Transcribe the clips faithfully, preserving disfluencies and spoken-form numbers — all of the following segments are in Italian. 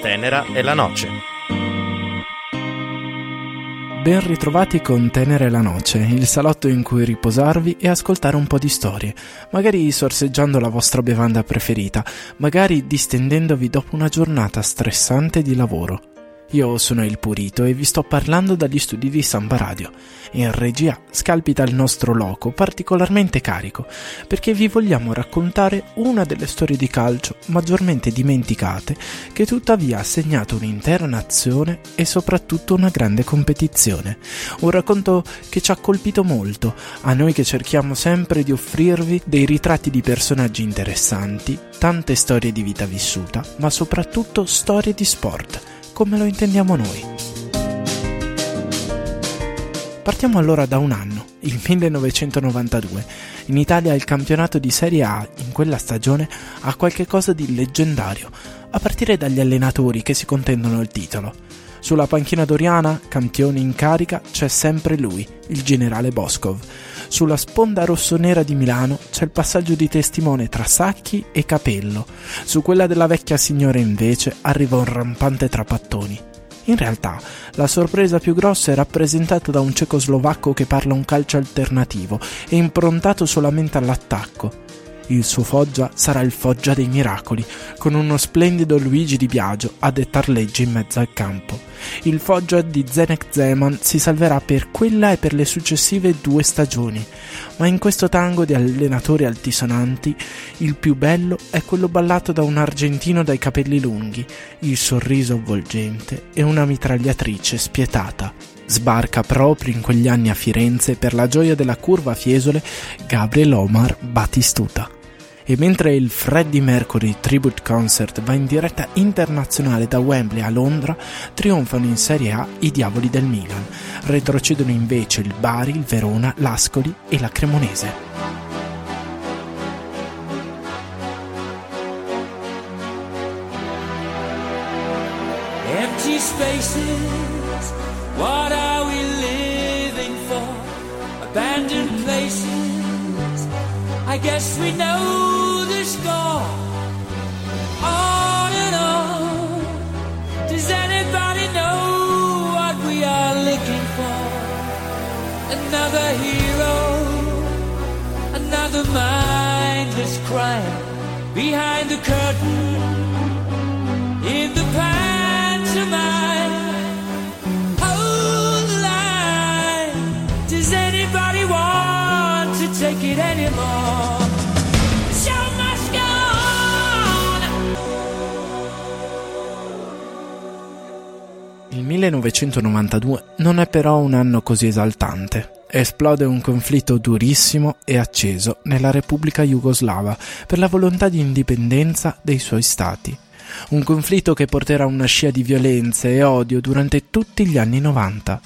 Tenera è la Noche. Ben ritrovati con Tenera è la Noche, il salotto in cui riposarvi e ascoltare un po' di storie, magari sorseggiando la vostra bevanda preferita, magari distendendovi dopo una giornata stressante di lavoro. Io sono il Purito e vi sto parlando dagli studi di Samba Radio. In regia scalpita il nostro loco particolarmente carico, perché vi vogliamo raccontare una delle storie di calcio maggiormente dimenticate, che tuttavia ha segnato un'intera nazione e soprattutto una grande competizione. Un racconto che ci ha colpito molto, a noi che cerchiamo sempre di offrirvi dei ritratti di personaggi interessanti, tante storie di vita vissuta, ma soprattutto storie di sport, come lo intendiamo noi. Partiamo allora da un anno, il millenovecentonovantadue. In Italia il campionato di Serie A in quella stagione ha qualche cosa di leggendario, a partire dagli allenatori che si contendono il titolo. Sulla panchina doriana, campione in carica, c'è sempre lui, il generale Boskov. Sulla sponda rossonera di Milano c'è il passaggio di testimone tra Sacchi e Capello. Su quella della vecchia signora invece arriva un rampante Trapattoni. In realtà la sorpresa più grossa è rappresentata da un cecoslovacco che parla un calcio alternativo e improntato solamente all'attacco. Il suo Foggia sarà il Foggia dei miracoli, con uno splendido Luigi di Biagio a dettar legge in mezzo al campo. Il Foggia di Zdenek Zeman si salverà per quella e per le successive due stagioni, ma in questo tango di allenatori altisonanti il più bello è quello ballato da un argentino dai capelli lunghi, il sorriso avvolgente e una mitragliatrice spietata. Sbarca proprio in quegli anni a Firenze per la gioia della curva Fiesole Gabriel Omar Batistuta. E mentre il Freddie Mercury Tribute Concert va in diretta internazionale da Wembley a Londra, trionfano in Serie A i diavoli del Milan. Retrocedono invece il Bari, il Verona, l'Ascoli e la Cremonese. Empty spaces, what are we living for? Abandoned places, I guess we know the score. On and on. Does anybody know what we are looking for? Another hero, another mindless crime. Behind the curtain, in the pantomime. Hold the line. Does anybody want to take it anymore? Il millenovecentonovantadue non è però un anno così esaltante. Esplode un conflitto durissimo e acceso nella Repubblica Jugoslava per la volontà di indipendenza dei suoi stati. Un conflitto che porterà una scia di violenze e odio durante tutti gli anni novanta.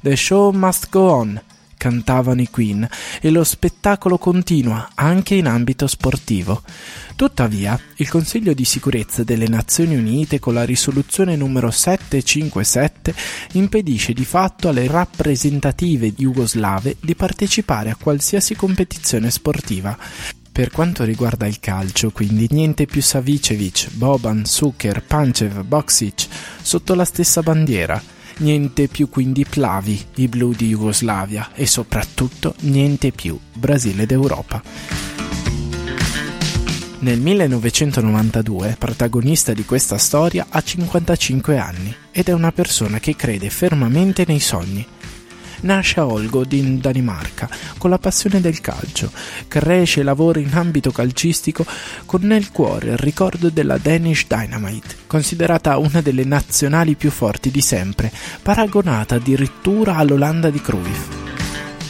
The show must go on, cantavano i Queen, e lo spettacolo continua anche in ambito sportivo. Tuttavia, il Consiglio di Sicurezza delle Nazioni Unite, con la risoluzione numero settecentocinquantasette, impedisce di fatto alle rappresentative jugoslave di partecipare a qualsiasi competizione sportiva. Per quanto riguarda il calcio, quindi, niente più Savicevic, Boban, Suker, Pancev, Boksic sotto la stessa bandiera. Niente più quindi Plavi, i blu di Jugoslavia, e soprattutto niente più Brasile d'Europa. Nel millenovecentonovantadue, protagonista di questa storia ha cinquantacinque anni ed è una persona che crede fermamente nei sogni. Nasce a Ålgård in Danimarca con la passione del calcio, cresce e lavora in ambito calcistico con nel cuore il ricordo della Danish Dynamite, considerata una delle nazionali più forti di sempre, paragonata addirittura all'Olanda di Cruyff.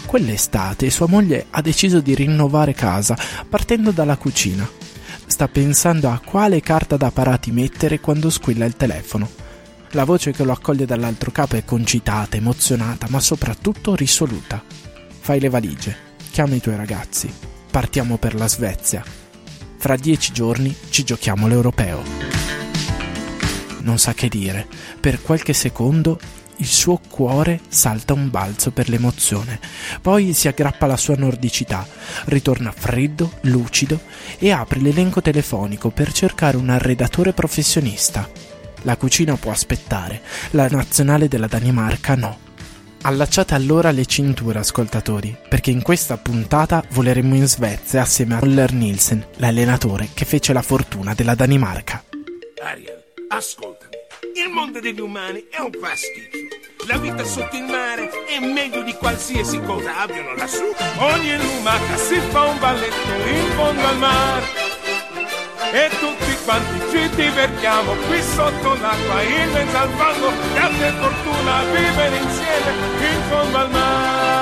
Quell'estate sua moglie ha deciso di rinnovare casa partendo dalla cucina. Sta pensando a quale carta da parati mettere quando squilla il telefono. La voce che lo accoglie dall'altro capo è concitata, emozionata, ma soprattutto risoluta. Fai le valigie, chiama i tuoi ragazzi, partiamo per la Svezia. Fra dieci giorni ci giochiamo l'Europeo. Non sa che dire, per qualche secondo il suo cuore salta un balzo per l'emozione, poi si aggrappa alla sua nordicità, ritorna freddo, lucido e apre l'elenco telefonico per cercare un arredatore professionista. La cucina può aspettare, la nazionale della Danimarca no. Allacciate allora le cinture, ascoltatori, perché in questa puntata voleremo in Svezia assieme a Møller Nielsen, l'allenatore che fece la fortuna della Danimarca. Ariel, ascoltami. Il mondo degli umani è un pasticcio. La vita sotto il mare è meglio di qualsiasi cosa abbiano lassù. Ogni lumaca si fa un balletto in fondo al mare e tutti quanti ci divertiamo qui sotto l'acqua, in mezzo al fango. Grande fortuna vivere insieme in fondo al mare.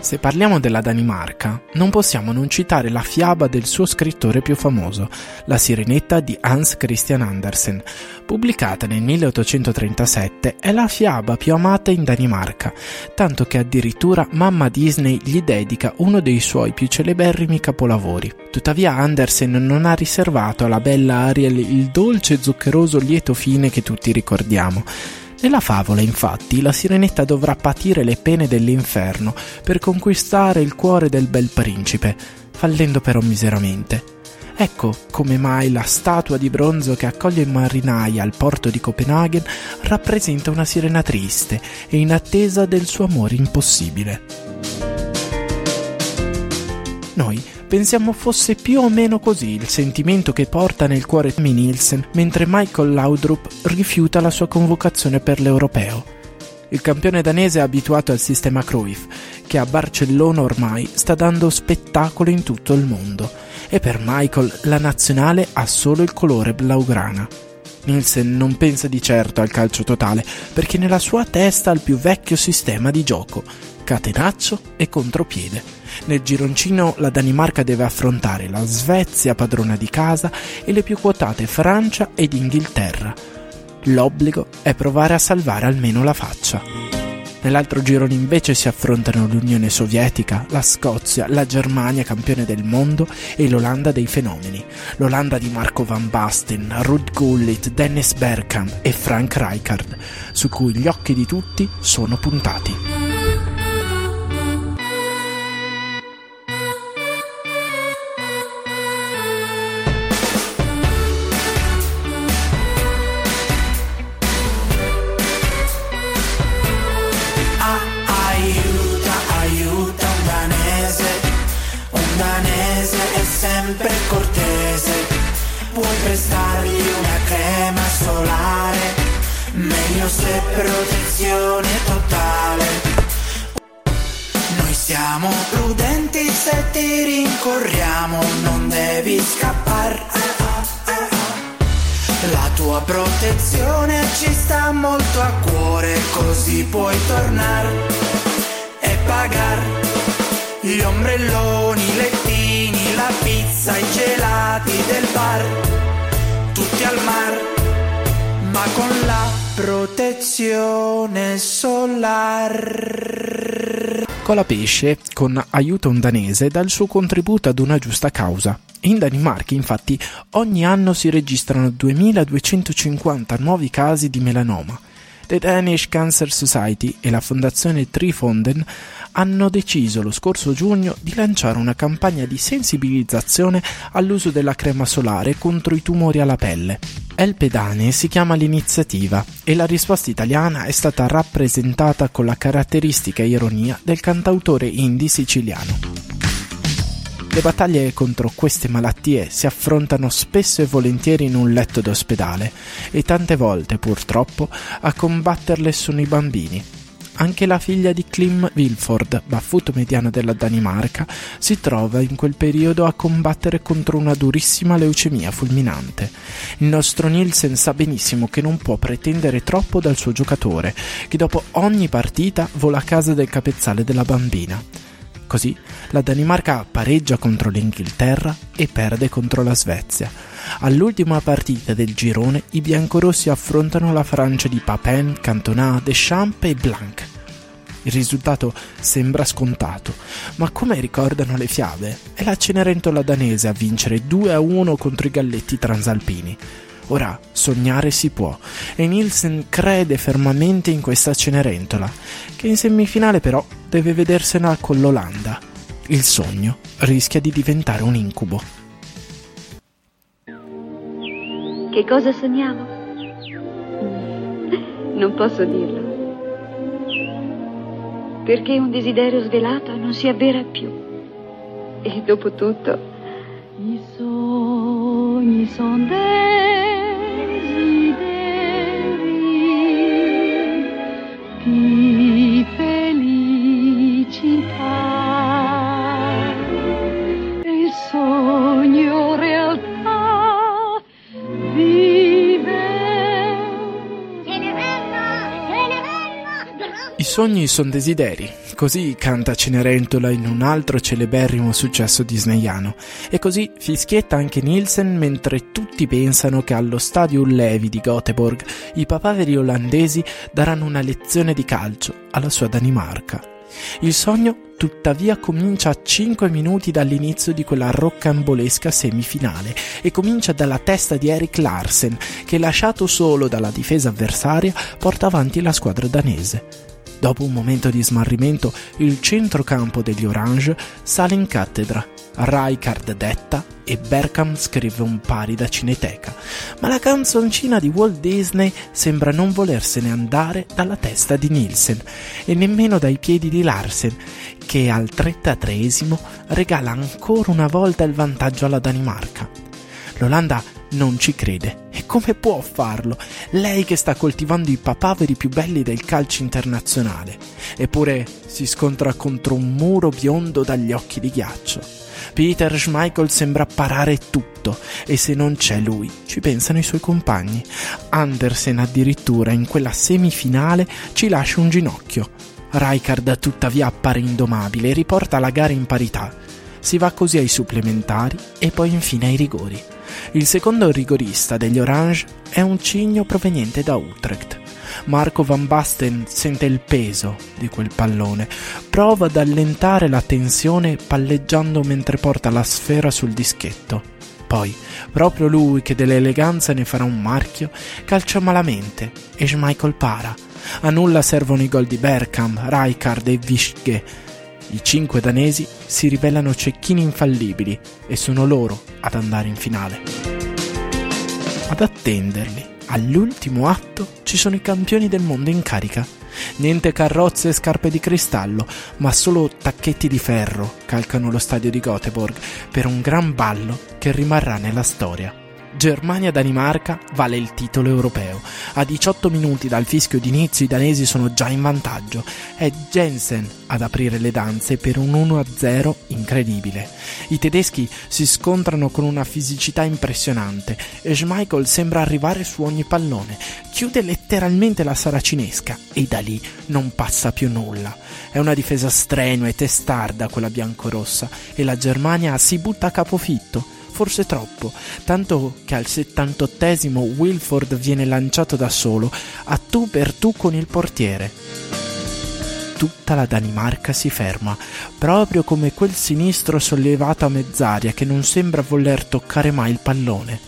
Se parliamo della Danimarca, non possiamo non citare la fiaba del suo scrittore più famoso, La Sirenetta di Hans Christian Andersen. Pubblicata nel milleottocentotrentasette, è la fiaba più amata in Danimarca, tanto che addirittura mamma Disney gli dedica uno dei suoi più celeberrimi capolavori. Tuttavia Andersen non ha riservato alla bella Ariel il dolce e zuccheroso lieto fine che tutti ricordiamo. Nella favola, infatti, la Sirenetta dovrà patire le pene dell'inferno per conquistare il cuore del bel principe, fallendo però miseramente. Ecco come mai la statua di bronzo che accoglie in marinaia al porto di Copenaghen rappresenta una sirena triste e in attesa del suo amore impossibile. Noi pensiamo fosse più o meno così il sentimento che porta nel cuore Tommy Nielsen mentre Michael Laudrup rifiuta la sua convocazione per l'Europeo. Il campione danese è abituato al sistema Cruyff, che a Barcellona ormai sta dando spettacolo in tutto il mondo, e per Michael la nazionale ha solo il colore blaugrana. Nielsen non pensa di certo al calcio totale, perché nella sua testa ha il più vecchio sistema di gioco: catenaccio e contropiede. Nel gironcino la Danimarca deve affrontare la Svezia, padrona di casa, e le più quotate Francia ed Inghilterra. L'obbligo è provare a salvare almeno la faccia. Nell'altro girone invece si affrontano l'Unione Sovietica, la Scozia, la Germania campione del mondo e l'Olanda dei fenomeni. L'Olanda di Marco Van Basten, Ruud Gullit, Dennis Bergkamp e Frank Rijkaard, su cui gli occhi di tutti sono puntati. Protezione totale. Noi siamo prudenti se ti rincorriamo, non devi scappare. La tua protezione ci sta molto a cuore, così puoi tornare e pagar gli ombrelloni, i lettini, la pizza, i gelati del bar. Tutti al mar, ma con la protezione solare. Colapesce, con Aiuta un danese, dà il suo contributo ad una giusta causa. In Danimarca, infatti, ogni anno si registrano duemiladuecentocinquanta nuovi casi di melanoma. The Danish Cancer Society e la fondazione Trifonden hanno deciso lo scorso giugno di lanciare una campagna di sensibilizzazione all'uso della crema solare contro i tumori alla pelle. El Pedane si chiama l'iniziativa e la risposta italiana è stata rappresentata con la caratteristica ironia del cantautore indie siciliano. Le battaglie contro queste malattie si affrontano spesso e volentieri in un letto d'ospedale e tante volte, purtroppo, a combatterle sono i bambini. Anche la figlia di Klim Vilfort, baffuto mediano della Danimarca, si trova in quel periodo a combattere contro una durissima leucemia fulminante. Il nostro Nielsen sa benissimo che non può pretendere troppo dal suo giocatore, che dopo ogni partita vola a casa del capezzale della bambina. Così la Danimarca pareggia contro l'Inghilterra e perde contro la Svezia. All'ultima partita del girone i biancorossi affrontano la Francia di Papin, Cantona, Deschamps e Blanc. Il risultato sembra scontato, ma come ricordano le fiabe, è la Cenerentola danese a vincere due a uno contro i galletti transalpini. Ora, sognare si può, e Nielsen crede fermamente in questa Cenerentola, che in semifinale però deve vedersela con l'Olanda. Il sogno rischia di diventare un incubo. Che cosa sogniamo? Non posso dirlo, perché un desiderio svelato non si avvera più. E dopo tutto, i sogni son desideri di felicità. I sogni sono desideri, così canta Cenerentola in un altro celeberrimo successo disneyano, e così fischietta anche Nielsen mentre tutti pensano che allo Stadium Levi di Göteborg i papaveri olandesi daranno una lezione di calcio alla sua Danimarca. Il sogno tuttavia comincia a cinque minuti dall'inizio di quella rocambolesca semifinale e comincia dalla testa di Erik Larsen che, lasciato solo dalla difesa avversaria, porta avanti la squadra danese. Dopo un momento di smarrimento, il centrocampo degli Orange sale in cattedra, Rijkaard detta e Bergkamp scrive un pari da cineteca, ma la canzoncina di Walt Disney sembra non volersene andare dalla testa di Nielsen e nemmeno dai piedi di Larsen, che al trentatreesimo regala ancora una volta il vantaggio alla Danimarca. L'Olanda non ci crede. E come può farlo? Lei che sta coltivando i papaveri più belli del calcio internazionale. Eppure si scontra contro un muro biondo dagli occhi di ghiaccio. Peter Schmeichel sembra parare tutto e se non c'è lui ci pensano i suoi compagni. Andersen addirittura in quella semifinale ci lascia un ginocchio. Rijkaard tuttavia appare indomabile e riporta la gara in parità. Si va così ai supplementari e poi infine ai rigori. Il secondo rigorista degli Orange è un cigno proveniente da Utrecht. Marco Van Basten sente il peso di quel pallone, prova ad allentare la tensione palleggiando mentre porta la sfera sul dischetto. Poi, proprio lui che dell'eleganza ne farà un marchio, calcia malamente e Schmeichel para. A nulla servono i gol di Bergkamp, Rijkaard e Wischke. I cinque danesi si rivelano cecchini infallibili e sono loro ad andare in finale. Ad attenderli, all'ultimo atto, ci sono i campioni del mondo in carica. Niente carrozze e scarpe di cristallo, ma solo tacchetti di ferro calcano lo stadio di Göteborg per un gran ballo che rimarrà nella storia. Germania-Danimarca vale il titolo europeo. A diciotto minuti dal fischio d'inizio i danesi sono già in vantaggio. È Jensen ad aprire le danze per un uno a zero incredibile. I tedeschi si scontrano con una fisicità impressionante e Schmeichel sembra arrivare su ogni pallone. Chiude letteralmente la saracinesca e da lì non passa più nulla. È una difesa strenua e testarda quella biancorossa e la Germania si butta a capofitto. Forse troppo, tanto che al settantottesimo Wilford viene lanciato da solo, a tu per tu con il portiere. Tutta la Danimarca si ferma, proprio come quel sinistro sollevato a mezz'aria che non sembra voler toccare mai il pallone.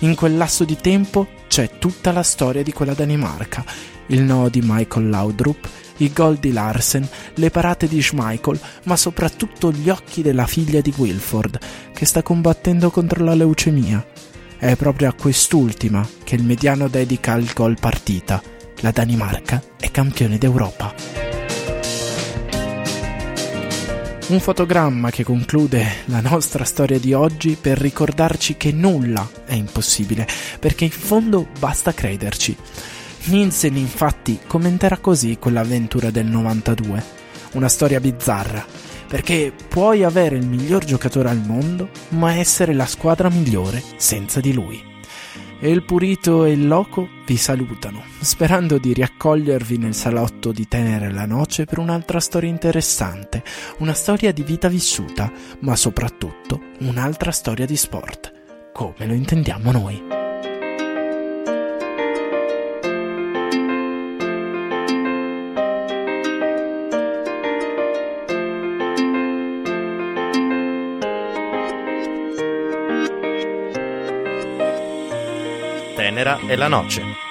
In quel lasso di tempo c'è tutta la storia di quella Danimarca, il no di Michael Laudrup, i gol di Larsen, le parate di Schmeichel, ma soprattutto gli occhi della figlia di Wilford, che sta combattendo contro la leucemia. È proprio a quest'ultima che il mediano dedica il gol partita. La Danimarca è campione d'Europa. Un fotogramma che conclude la nostra storia di oggi per ricordarci che nulla è impossibile, perché in fondo basta crederci. Nielsen infatti commenterà così quell'avventura del novantadue, una storia bizzarra, perché puoi avere il miglior giocatore al mondo, ma essere la squadra migliore senza di lui. E il Purito e il Loco vi salutano, sperando di riaccogliervi nel salotto di Tenera è la Noce per un'altra storia interessante, una storia di vita vissuta, ma soprattutto un'altra storia di sport, come lo intendiamo noi. Tenera è la Noce.